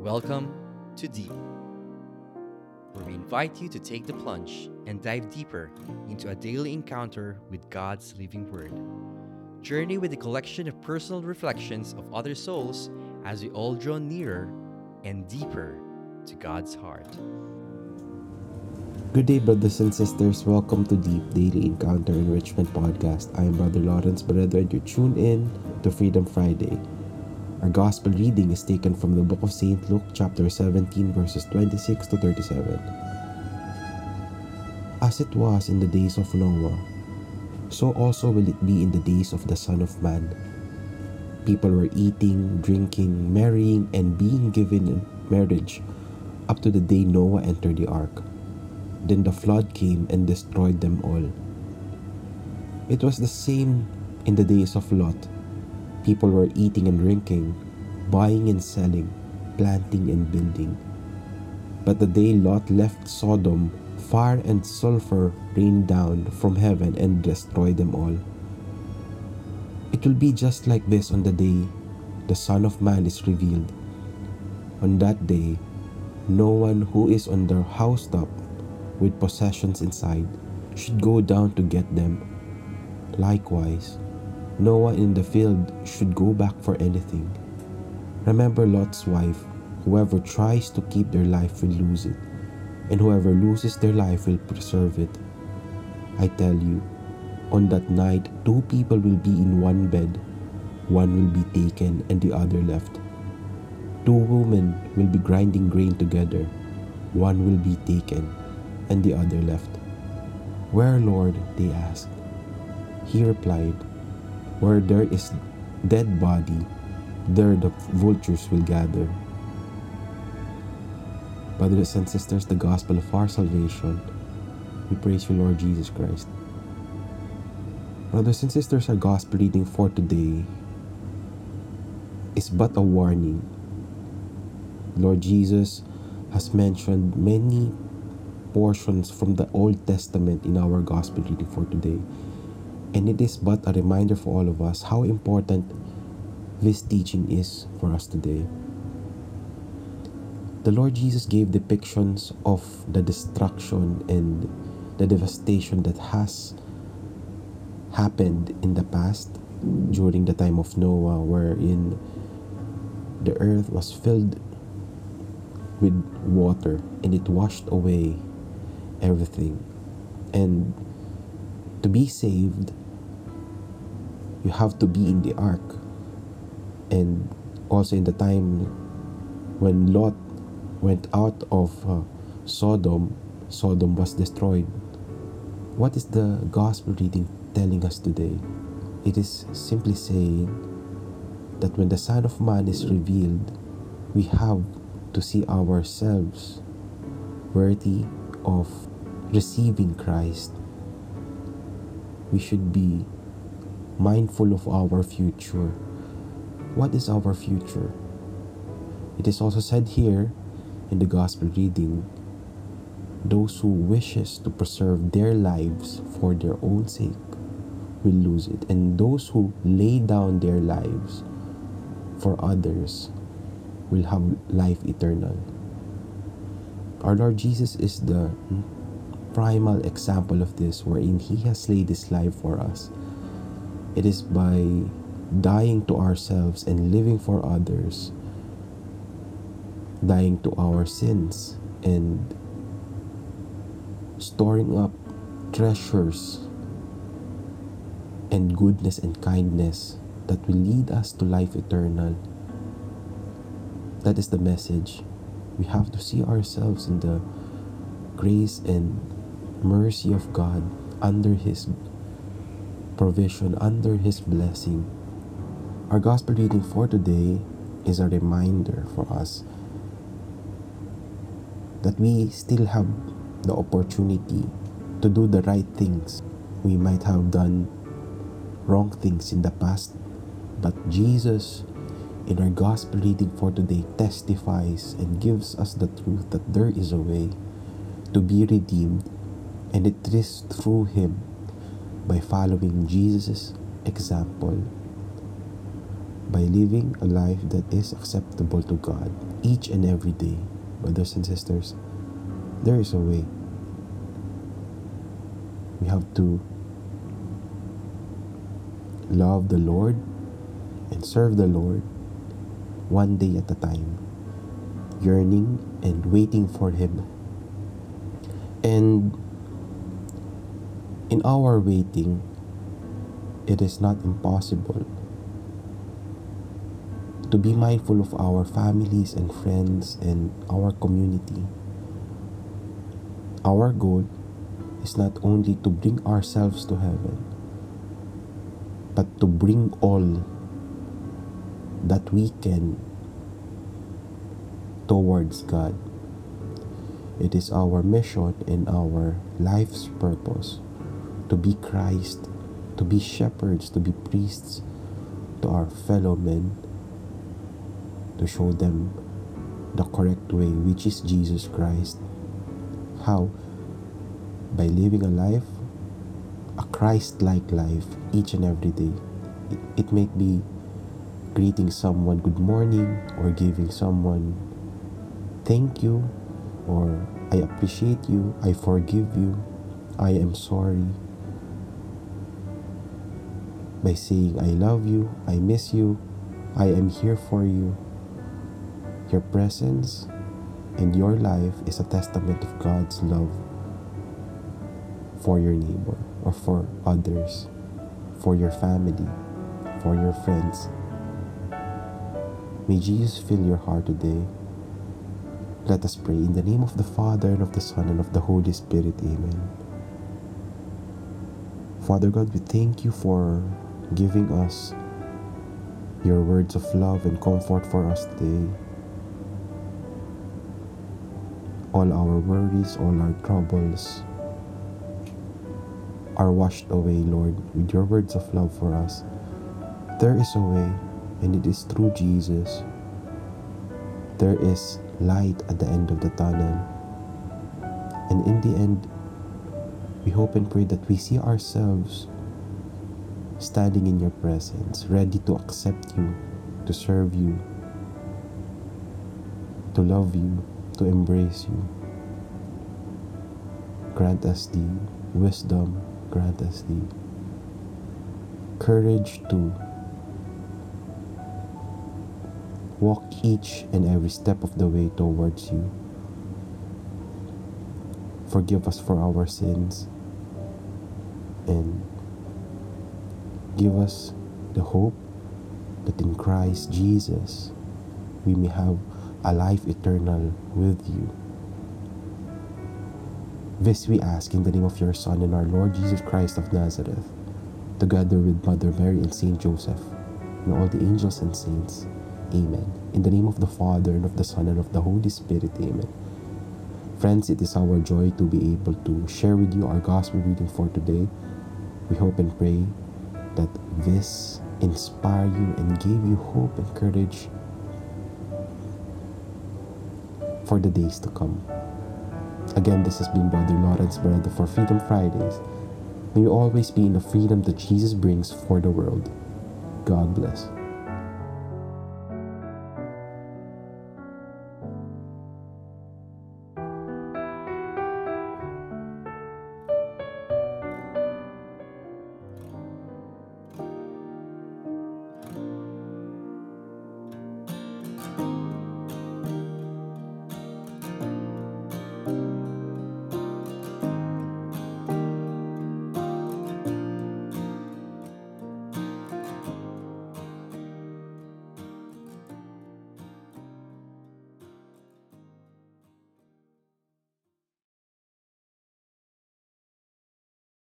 Welcome to Deep, where we invite you to take the plunge and dive deeper into a daily encounter with God's living Word. Journey with a collection of personal reflections of other souls as we all draw nearer and deeper to God's heart. Good day, brothers and sisters. Welcome to Deep Daily Encounter Enrichment Podcast. I am Brother Lawrence, brethren. You tune in to Freedom Friday. Our Gospel reading is taken from the book of St. Luke, chapter 17, verses 26 to 37. As it was in the days of Noah, so also will it be in the days of the Son of Man. People were eating, drinking, marrying, and being given in marriage up to the day Noah entered the ark. Then the flood came and destroyed them all. It was the same in the days of Lot. People were eating and drinking, buying and selling, planting and building. But the day Lot left Sodom, fire and sulfur rained down from heaven and destroyed them all. It will be just like this on the day the Son of Man is revealed. On that day, no one who is on their housetop with possessions inside should go down to get them. Likewise, no one in the field should go back for anything. Remember Lot's wife. Whoever tries to keep their life will lose it, and whoever loses their life will preserve it. I tell you, on that night, two people will be in one bed. One will be taken and the other left. Two women will be grinding grain together. One will be taken and the other left. Where, Lord? They asked. He replied, where there is dead body, there the vultures will gather. Brothers and sisters, the gospel of our salvation. We praise you, Lord Jesus Christ. Brothers and sisters, our gospel reading for today is but a warning. Lord Jesus has mentioned many portions from the Old Testament in our gospel reading for today. And it is but a reminder for all of us how important this teaching is for us today. The Lord Jesus gave depictions of the destruction and the devastation that has happened in the past during the time of Noah, wherein the earth was filled with water and it washed away everything. And to be saved, you have to be in the ark. And also in the time when Lot went out of Sodom, Sodom was destroyed. What is the gospel reading telling us today? It is simply saying that when the Son of Man is revealed, we have to see ourselves worthy of receiving Christ. We should be mindful of our future. What is our future? It is also said here in the gospel reading, those who wishes to preserve their lives for their own sake will lose it. And those who lay down their lives for others will have life eternal. Our Lord Jesus is the primal example of this, wherein he has laid his life for us. It is by dying to ourselves and living for others, dying to our sins and storing up treasures and goodness and kindness that will lead us to life eternal. That is the message. We have to see ourselves in the grace and mercy of God, under his provision, under his blessing. Our gospel reading for today is a reminder for us that we still have the opportunity to do the right things. We might have done wrong things in the past, but Jesus, in our gospel reading for today, testifies and gives us the truth that there is a way to be redeemed, and it is through him by following Jesus' example. by living a life that is acceptable to God each and every day. Brothers and sisters, there is a way. We have to love the Lord and serve the Lord one day at a time, yearning and waiting for Him. And in our waiting, it is not impossible to be mindful of our families and friends and our community. Our goal is not only to bring ourselves to heaven, but to bring all that we can towards God. It is our mission and our life's purpose to be Christ, to be shepherds, to be priests to our fellow men, to show them the correct way, which is Jesus Christ. How? By living a life, a Christ-like life, each and every day. It may be greeting someone good morning, or giving someone thank you, or I appreciate you, I forgive you, I am sorry. By saying I love you, I miss you, I am here for you. Your presence and your life is a testament of God's love for your neighbor or for others, for your family, for your friends. May Jesus fill your heart today. Let us pray in the name of the Father, and of the Son, and of the Holy Spirit. Amen. Father God, we thank you for giving us your words of love and comfort for us today. All our worries, all our troubles are washed away, Lord, with your words of love for us. There is a way, and it is through Jesus. There is light at the end of the tunnel. And in the end, we hope and pray that we see ourselves standing in your presence, ready to accept you, to serve you, to love you, to embrace you. Grant us the wisdom, grant us the courage to walk each and every step of the way towards you. Forgive us for our sins and give us the hope that in Christ Jesus we may have a life eternal with you. This we ask in the name of your Son and our Lord Jesus Christ of Nazareth, together with Mother Mary and Saint Joseph and all the angels and saints. Amen. In the name of the Father, and of the Son, and of the Holy Spirit. Amen. Friends, it is our joy to be able to share with you our gospel reading for today. We hope and pray that this inspire you and give you hope and courage for the days to come. Again, this has been Brother Lawrence, brother for Freedom Fridays. May you always be in the freedom that Jesus brings for the world. God bless.